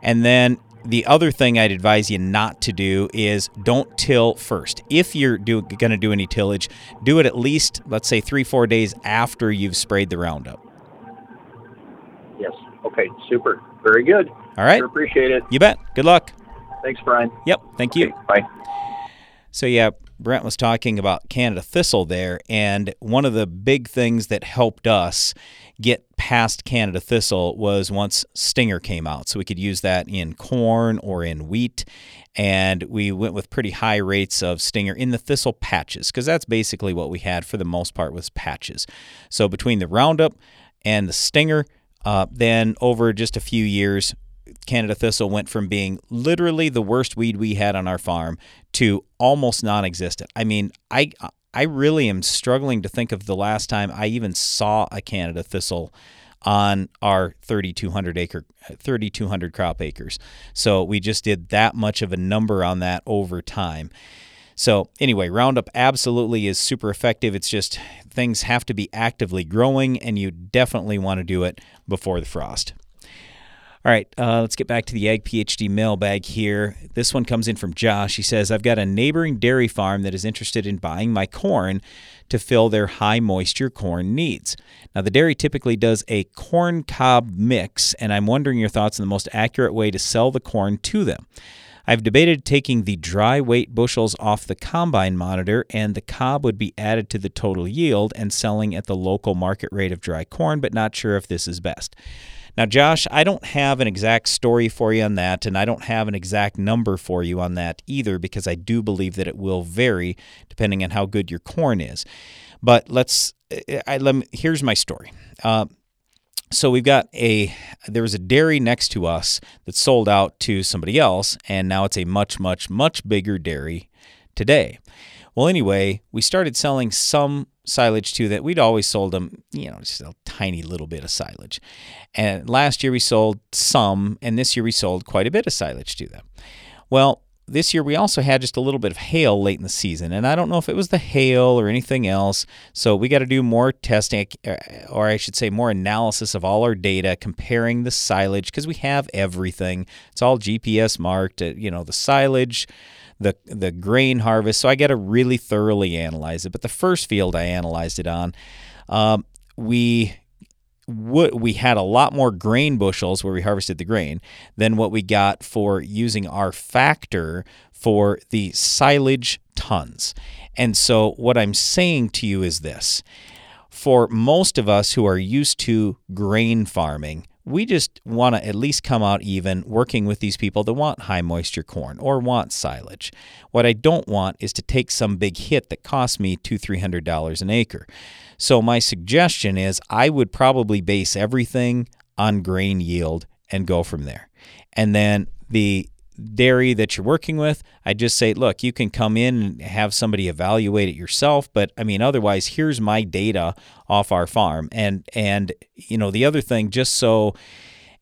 And then the other thing I'd advise you not to do is don't till first. If you're going to do any tillage, do it at least, let's say, three, four days after you've sprayed the Roundup. Yes. Okay. Super. Very good. All right. Sure appreciate it. You bet. Good luck. Thanks, Brian. Yep. Thank okay, you. Bye. So, yeah, Brent was talking about Canada thistle there, and one of the big things that helped us get past Canada thistle was once Stinger came out. So we could use that in corn or in wheat, and we went with pretty high rates of Stinger in the thistle patches, because that's basically what we had for the most part was patches. So between the Roundup and the Stinger, Uh, then over just a few years, Canada thistle went from being literally the worst weed we had on our farm to almost non-existent. I mean, I I really am struggling to think of the last time I even saw a Canada thistle on our thirty-two hundred acre, thirty-two hundred crop acres. So we just did that much of a number on that over time. So anyway, Roundup absolutely is super effective. It's just things have to be actively growing, and you definitely want to do it before the frost. All right, uh, let's get back to the Ag PhD mailbag here. This one comes in from Josh. He says, I've got a neighboring dairy farm that is interested in buying my corn to fill their high moisture corn needs. Now, the dairy typically does a corn cob mix, and I'm wondering your thoughts on the most accurate way to sell the corn to them. I've debated taking the dry weight bushels off the combine monitor, and the cob would be added to the total yield and selling at the local market rate of dry corn, but not sure if this is best. Now, Josh, I don't have an exact story for you on that, and I don't have an exact number for you on that either, because I do believe that it will vary depending on how good your corn is. But let's, I, let me, here's my story. Uh, so we've got a, there was a dairy next to us that sold out to somebody else, and now it's a much, much, much bigger dairy today. Well, anyway, we started selling some silage too that we'd always sold them, you know, just a tiny little bit of silage. And last year we sold some, and this year we sold quite a bit of silage to them. Well, this year we also had just a little bit of hail late in the season, and I don't know if it was the hail or anything else, so we got to do more testing, or I should say more analysis of all our data, comparing the silage, because we have everything. It's all G P S marked, you know, the silage, The, the grain harvest, so I got to really thoroughly analyze it. But the first field I analyzed it on, um, we w- we had a lot more grain bushels where we harvested the grain than what we got for using our factor for the silage tons. And so what I'm saying to you is this. For most of us who are used to grain farming, we just want to at least come out even working with these people that want high moisture corn or want silage. What I don't want is to take some big hit that costs me two hundred dollars, three hundred dollars an acre. So my suggestion is I would probably base everything on grain yield and go from there. And then the dairy that you're working with, I just say, look, you can come in and have somebody evaluate it yourself, but I mean, otherwise, here's my data off our farm. And, and you know, the other thing, just so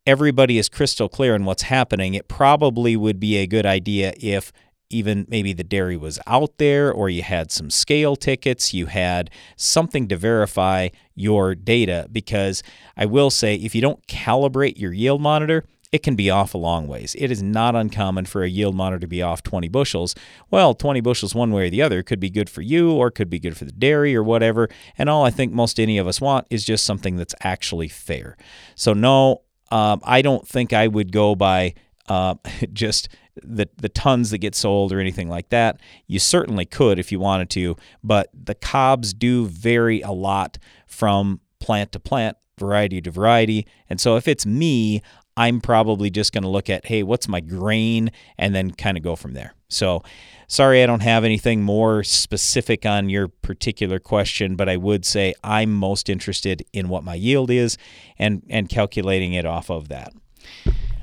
everybody is crystal clear on what's happening, it probably would be a good idea if even maybe the dairy was out there, or you had some scale tickets, you had something to verify your data, because I will say, if you don't calibrate your yield monitor, it can be off a long ways. It is not uncommon for a yield monitor to be off twenty bushels. Well, twenty bushels one way or the other could be good for you, or could be good for the dairy, or whatever. And all I think most any of us want is just something that's actually fair. So no, um, I don't think I would go by uh, just the the tons that get sold or anything like that. You certainly could if you wanted to, but the cobs do vary a lot from plant to plant, variety to variety. And so if it's me, I'm probably just going to look at, hey, what's my grain, and then kind of go from there. So sorry I don't have anything more specific on your particular question, but I would say I'm most interested in what my yield is and, and calculating it off of that.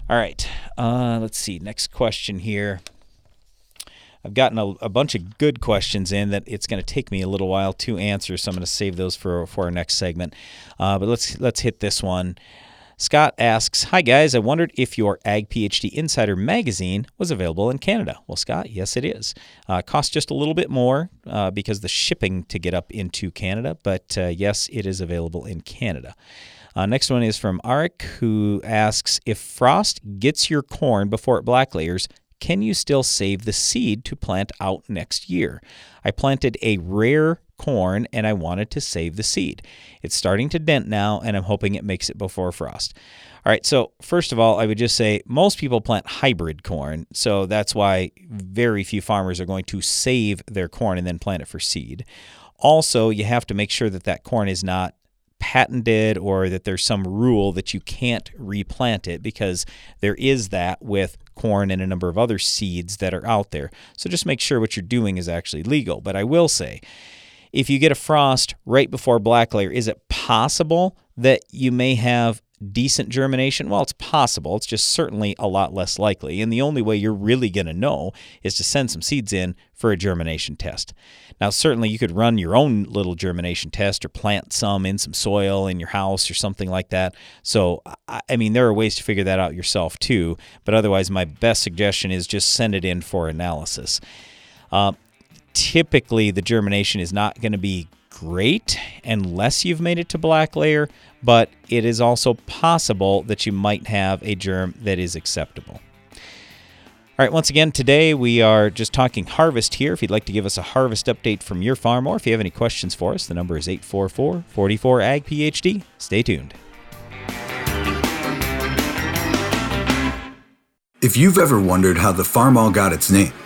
All right, uh, let's see. Next question here. I've gotten a, a bunch of good questions in that it's going to take me a little while to answer, so I'm going to save those for, for our next segment. Uh, but let's let's hit this one. Scott asks, hi guys, I wondered if your Ag PhD Insider magazine was available in Canada. Well, Scott, yes it is. Uh, costs just a little bit more uh, because the shipping to get up into Canada, but uh, yes, it is available in Canada. Uh, next one is from Arik, who asks, if frost gets your corn before it black layers, can you still save the seed to plant out next year? I planted a rare corn and I wanted to save the seed. It's starting to dent now, and I'm hoping it makes it before frost. All right, so first of all, I would just say most people plant hybrid corn, so that's why very few farmers are going to save their corn and then plant it for seed. Also, you have to make sure that that corn is not patented, or that there's some rule that you can't replant it, because there is that with corn and a number of other seeds that are out there. So just make sure what you're doing is actually legal. But I will say, if you get a frost right before black layer, is it possible that you may have decent germination? Well, it's possible. It's just certainly a lot less likely. And the only way you're really going to know is to send some seeds in for a germination test. Now, certainly you could run your own little germination test or plant some in some soil in your house or something like that. So, I mean, there are ways to figure that out yourself too. But otherwise, my best suggestion is just send it in for analysis. Uh, typically, the germination is not going to be great unless you've made it to black layer, but it is also possible that you might have a germ that is acceptable. All right, once again, today we are just talking harvest here. If you'd like to give us a harvest update from your farm, or if you have any questions for us, the number is eight four four, four four, A G P H D. Stay tuned. If you've ever wondered how the Farmall got its name,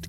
to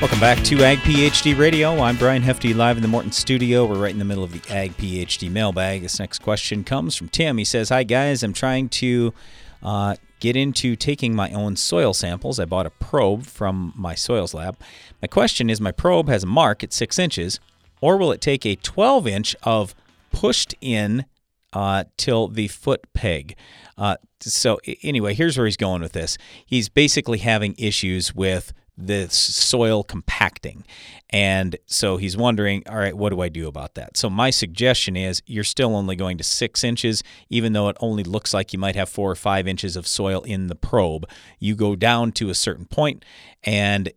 Welcome back to Ag PhD Radio. I'm Brian Hefty, live in the Morton studio. We're right in the middle of the Ag PhD mailbag. This next question comes from Tim. He says, hi guys, I'm trying to uh, get into taking my own soil samples. I bought a probe from my soils lab. My question is, my probe has a mark at six inches, or will it take a twelve inch of pushed in uh, till the foot peg? Uh, so anyway, here's where he's going with this. He's basically having issues with the soil compacting. And so he's wondering, all right, what do I do about that? So my suggestion is you're still only going to six inches, even though it only looks like you might have four or five inches of soil in the probe. You go down to a certain point and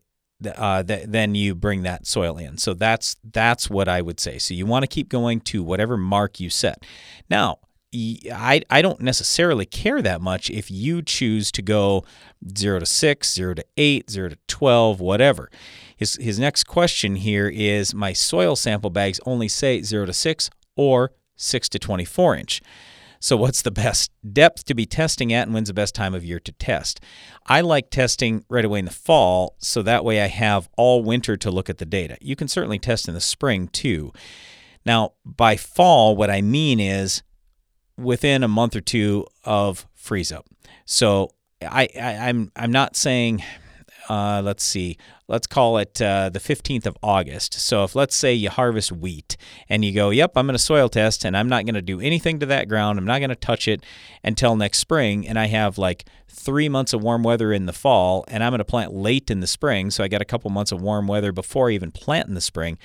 Uh, th- then you bring that soil in. So that's that's what I would say. So you want to keep going to whatever mark you set. Now, I, I don't necessarily care that much if you choose to go zero to six, zero to eight, zero to twelve, whatever. His his next question here is, my soil sample bags only say zero to six or six to twenty-four inch. So what's the best depth to be testing at, and when's the best time of year to test? I like testing right away in the fall, so that way I have all winter to look at the data. You can certainly test in the spring too. Now, by fall, what I mean is within a month or two of freeze up. So I, I, I'm I'm not saying, uh, let's see, let's call it uh, the fifteenth of August. So if, let's say, you harvest wheat and you go, yep, I'm going to soil test and I'm not going to do anything to that ground. I'm not going to touch it until next spring. And I have like three months of warm weather in the fall, and I'm going to plant late in the spring. So I got a couple months of warm weather before I even plant in the spring.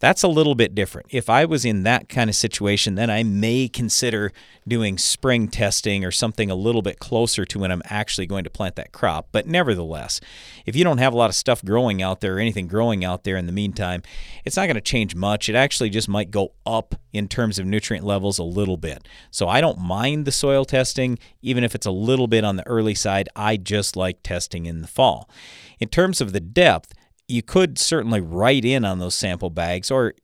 That's a little bit different. If I was in that kind of situation, then I may consider doing spring testing or something a little bit closer to when I'm actually going to plant that crop. But nevertheless, if you don't have a lot of stuff growing out there or anything growing out there in the meantime, it's not going to change much. It actually just might go up in terms of nutrient levels a little bit. So I don't mind the soil testing, even if it's a little bit on the early side. I just like testing in the fall. In terms of the depth, you could certainly write in on those sample bags, or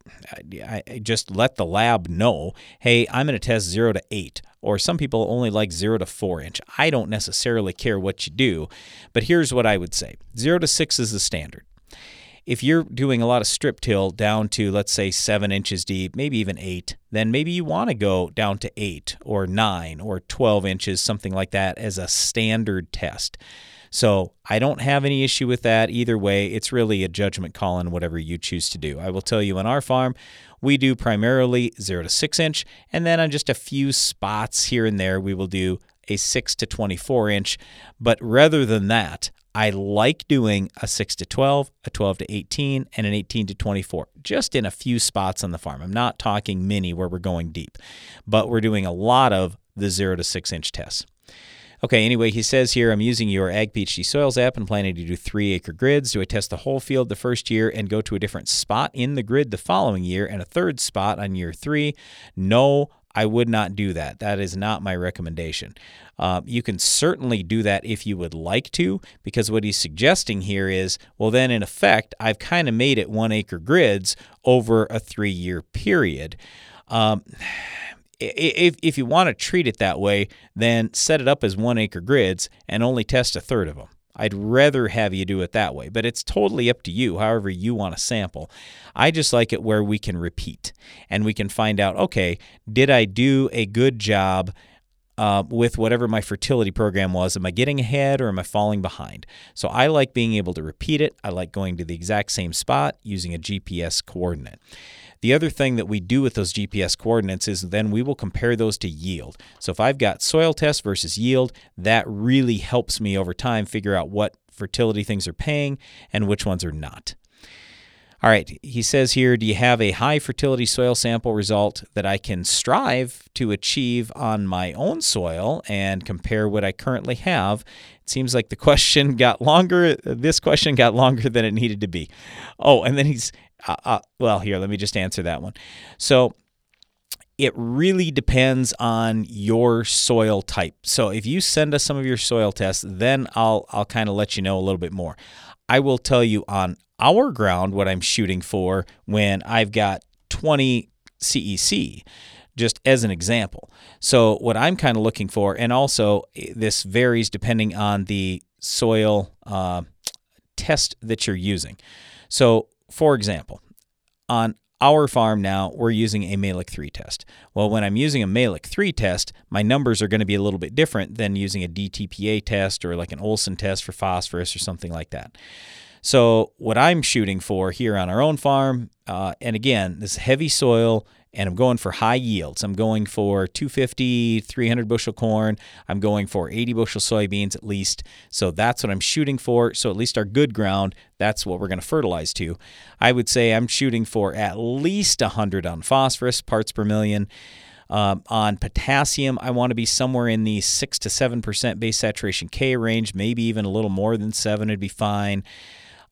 just let the lab know, hey, I'm going to test zero to eight, or some people only like zero to four inch. I don't necessarily care what you do, but here's what I would say. Zero to six is the standard. If you're doing a lot of strip till down to, let's say, seven inches deep, maybe even eight, then maybe you want to go down to eight or nine or twelve inches, something like that, as a standard test. So I don't have any issue with that either way. It's really a judgment call on whatever you choose to do. I will tell you, on our farm, we do primarily zero to six inch, and then on just a few spots here and there, we will do a six to twenty-four inch. But rather than that, I like doing a six to twelve, a twelve to eighteen, and an eighteen to twenty-four, just in a few spots on the farm. I'm not talking many where we're going deep, but we're doing a lot of the zero to six inch tests. Okay, anyway, he says here, I'm using your Ag P H D Soils app and planning to do three-acre grids. Do I test the whole field the first year and go to a different spot in the grid the following year and a third spot on year three? No, I would not do that. That is not my recommendation. Uh, you can certainly do that if you would like to, because what he's suggesting here is, well, then in effect, I've kind of made it one-acre grids over a three-year period. Um If if you want to treat it that way, then set it up as one-acre grids and only test a third of them. I'd rather have you do it that way, but it's totally up to you, however you want to sample. I just like it where we can repeat and we can find out, okay, did I do a good job Uh, with whatever my fertility program was? Am I getting ahead or am I falling behind? So I like being able to repeat it. I like going to the exact same spot using a G P S coordinate. The other thing that we do with those G P S coordinates is then we will compare those to yield. So if I've got soil test versus yield, that really helps me over time figure out what fertility things are paying and which ones are not. All right, he says here, do you have a high fertility soil sample result that I can strive to achieve on my own soil and compare what I currently have? It seems like the question got longer. This question got longer than it needed to be. Oh, and then he's, uh, uh, well, here, let me just answer that one. So it really depends on your soil type. So if you send us some of your soil tests, then I'll I'll kind of let you know a little bit more. I will tell you on our ground what I'm shooting for when I've got twenty C E C, just as an example. So what I'm kind of looking for, and also this varies depending on the soil uh, test that you're using. So for example, on our farm now, we're using a Mehlich three test. Well, when I'm using a Mehlich three test, my numbers are going to be a little bit different than using a D T P A test or like an Olsen test for phosphorus or something like that. So what I'm shooting for here on our own farm, uh, and again, this heavy soil, and I'm going for high yields. I'm going for two fifty, three hundred bushel corn. I'm going for eighty bushel soybeans at least. So that's what I'm shooting for. So at least our good ground, that's what we're going to fertilize to. I would say I'm shooting for at least one hundred on phosphorus, parts per million. Um, on potassium, I want to be somewhere in the six to seven percent base saturation K range, maybe even a little more than seven would be fine.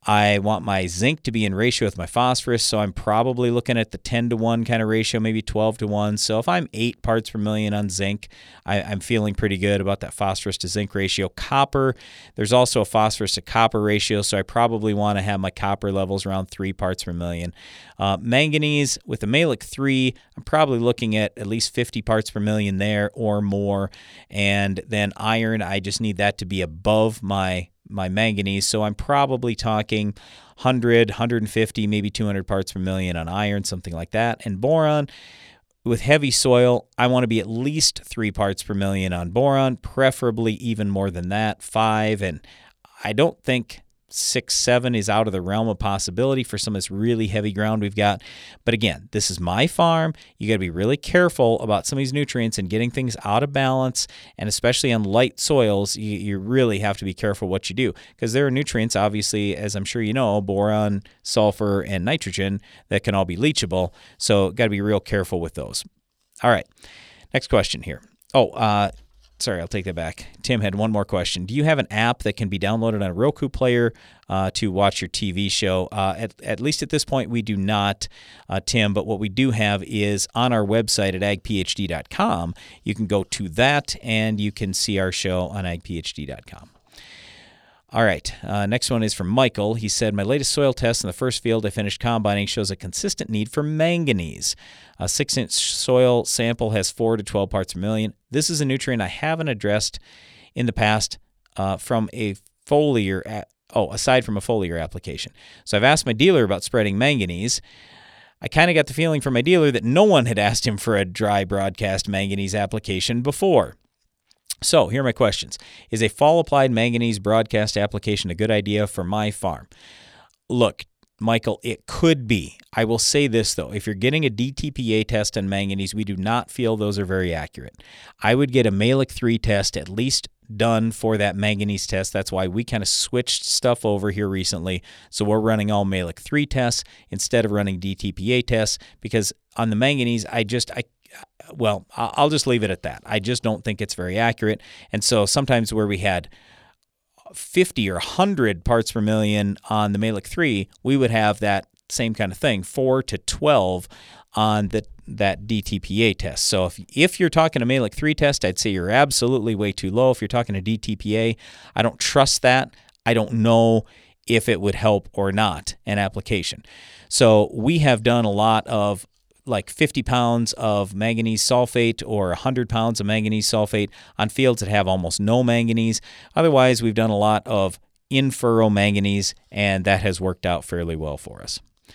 I want my zinc to be in ratio with my phosphorus, so I'm probably looking at the ten to one kind of ratio, maybe twelve to one. So if I'm eight parts per million on zinc, I, I'm feeling pretty good about that phosphorus to zinc ratio. Copper, there's also a phosphorus to copper ratio, so I probably want to have my copper levels around three parts per million. Uh, manganese, with the Mehlich three, I'm probably looking at at least fifty parts per million there or more. And then iron, I just need that to be above my my manganese, so I'm probably talking one hundred, one fifty, maybe two hundred parts per million on iron, something like that. And boron, with heavy soil, I want to be at least three parts per million on boron, preferably even more than that, five, and I don't think six, seven is out of the realm of possibility for some of this really heavy ground we've got. But again, this is my farm. You got to be really careful about some of these nutrients and getting things out of balance. And especially on light soils, you, you really have to be careful what you do, because there are nutrients, obviously, as I'm sure you know, boron, sulfur, and nitrogen that can all be leachable. So got to be real careful with those. All right. Next question here. Oh, uh, Sorry, I'll take that back. Tim had one more question. Do you have an app that can be downloaded on a Roku player uh, to watch your T V show? Uh, at, at least at this point, we do not, uh, Tim. But what we do have is on our website at ag p h d dot com. You can go to that, and you can see our show on ag p h d dot com. All right, uh, next one is from Michael. He said, my latest soil test in the first field I finished combining shows a consistent need for manganese. A six-inch soil sample has four to twelve parts per million. This is a nutrient I haven't addressed in the past uh, from a foliar, a- oh, aside from a foliar application. So I've asked my dealer about spreading manganese. I kind of got the feeling from my dealer that no one had asked him for a dry broadcast manganese application before. So here are my questions. Is a fall-applied manganese broadcast application a good idea for my farm? Look, Michael, it could be. I will say this, though. If you're getting a D T P A test on manganese, we do not feel those are very accurate. I would get a Mehlich three test at least done for that manganese test. That's why we kind of switched stuff over here recently. So we're running all Mehlich three tests instead of running D T P A tests, because on the manganese, I just... I. Well, I'll just leave it at that. I just don't think it's very accurate. And so sometimes where we had fifty or one hundred parts per million on the Mehlich three, we would have that same kind of thing, four to twelve on the that D T P A test. So if if you're talking a Mehlich three test, I'd say you're absolutely way too low. If you're talking a D T P A, I don't trust that. I don't know if it would help or not an application. So we have done a lot of like fifty pounds of manganese sulfate or one hundred pounds of manganese sulfate on fields that have almost no manganese. Otherwise, we've done a lot of in-furrow manganese, and that has worked out fairly well for us. All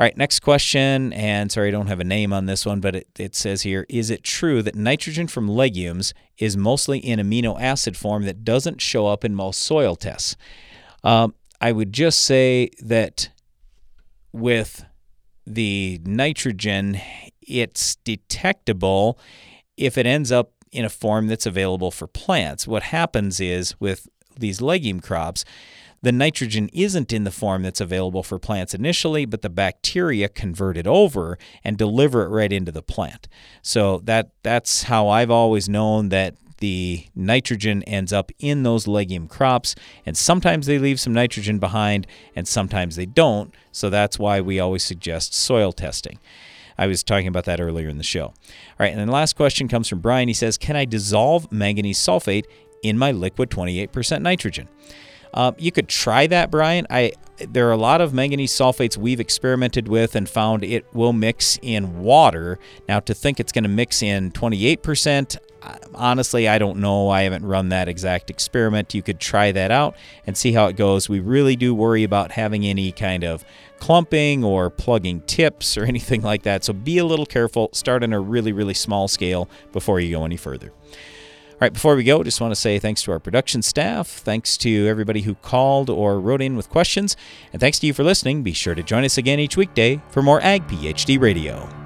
right, next question, and sorry I don't have a name on this one, but it, it says here, is it true that nitrogen from legumes is mostly in amino acid form that doesn't show up in most soil tests? Um, I would just say that with... the nitrogen, it's detectable if it ends up in a form that's available for plants. What happens is with these legume crops, the nitrogen isn't in the form that's available for plants initially, but the bacteria convert it over and deliver it right into the plant. So that that's how I've always known that the nitrogen ends up in those legume crops, and sometimes they leave some nitrogen behind and sometimes they don't. So that's why we always suggest soil testing. I was talking about that earlier in the show. All right, and then the last question comes from Brian. He says, can I dissolve manganese sulfate in my liquid twenty-eight percent nitrogen? Uh, you could try that, Brian. I there are a lot of manganese sulfates we've experimented with and found it will mix in water. Now, to think it's going to mix in twenty-eight percent, honestly, I don't know. I haven't run that exact experiment. You could try that out and see how it goes. We really do worry about having any kind of clumping or plugging tips or anything like that. So be a little careful. Start on a really, really small scale before you go any further. All right, before we go, just want to say thanks to our production staff, thanks to everybody who called or wrote in with questions, and thanks to you for listening. Be sure to join us again each weekday for more Ag PhD Radio.